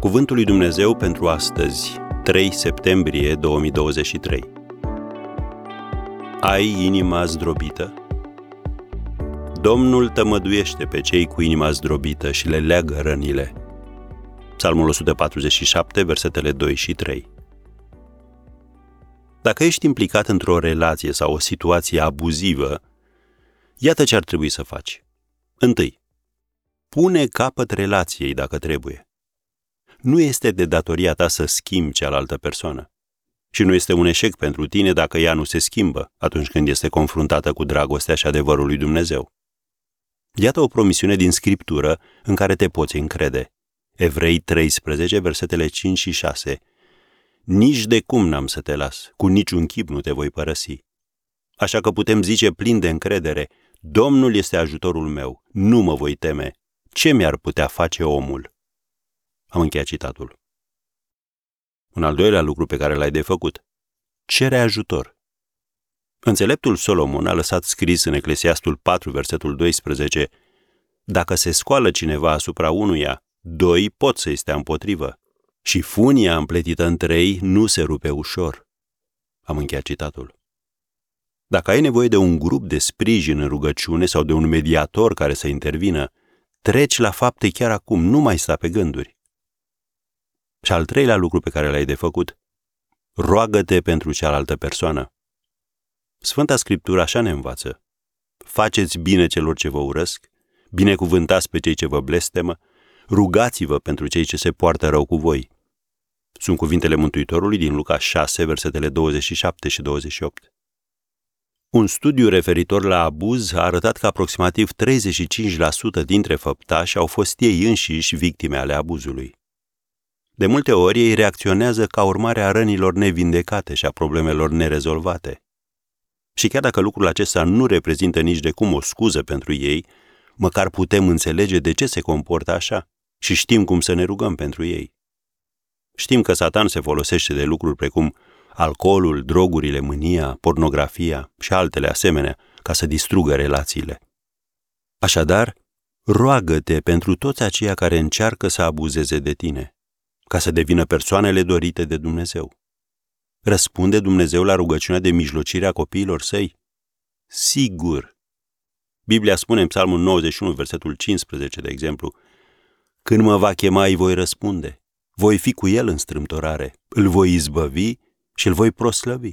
Cuvântul lui Dumnezeu pentru astăzi, 3 septembrie 2023. Ai inima zdrobită? Domnul tămăduiește pe cei cu inima zdrobită și le leagă rănile. Psalmul 147, versetele 2 și 3. Dacă ești implicat într-o relație sau o situație abuzivă, iată ce ar trebui să faci. 1. Pune capăt relației dacă trebuie. Nu este de datoria ta să schimbi cealaltă persoană. Și nu este un eșec pentru tine dacă ea nu se schimbă atunci când este confruntată cu dragostea și adevărul lui Dumnezeu. Iată o promisiune din Scriptură în care te poți încrede. Evrei 13, versetele 5 și 6. Nici de cum n-am să te las, cu niciun chip nu te voi părăsi. Așa că putem zice plin de încredere, Domnul este ajutorul meu, nu mă voi teme. Ce mi-ar putea face omul? Am încheiat citatul. Un al doilea lucru pe care l-ai de făcut. Cere ajutor. Înțeleptul Solomon a lăsat scris în Eclesiastul 4, versetul 12, dacă se scoală cineva asupra unuia, doi pot să-i stea împotrivă și funia împletită în trei nu se rupe ușor. Am încheiat citatul. Dacă ai nevoie de un grup de sprijin în rugăciune sau de un mediator care să intervină, treci la fapte chiar acum, nu mai sta pe gânduri. Și al treilea lucru pe care l-ai de făcut, roagă-te pentru cealaltă persoană. Sfânta Scriptură așa ne învață. Faceți bine celor ce vă urăsc, binecuvântați pe cei ce vă blestemă, rugați-vă pentru cei ce se poartă rău cu voi. Sunt cuvintele Mântuitorului din Luca 6, versetele 27 și 28. Un studiu referitor la abuz a arătat că aproximativ 35% dintre făptași au fost ei înșiși victime ale abuzului. De multe ori ei reacționează ca urmare a rănilor nevindecate și a problemelor nerezolvate. Și chiar dacă lucrul acesta nu reprezintă nici de cum o scuză pentru ei, măcar putem înțelege de ce se comportă așa și știm cum să ne rugăm pentru ei. Știm că Satan se folosește de lucruri precum alcoolul, drogurile, mânia, pornografia și altele asemenea ca să distrugă relațiile. Așadar, roagă-te pentru toți aceia care încearcă să abuzeze de tine, ca să devină persoanele dorite de Dumnezeu. Răspunde Dumnezeu la rugăciunea de mijlocire a copiilor săi? Sigur! Biblia spune în Psalmul 91, versetul 15, de exemplu, când mă va chema, îi voi răspunde, voi fi cu el în strâmtorare, îl voi izbăvi și îl voi proslăvi.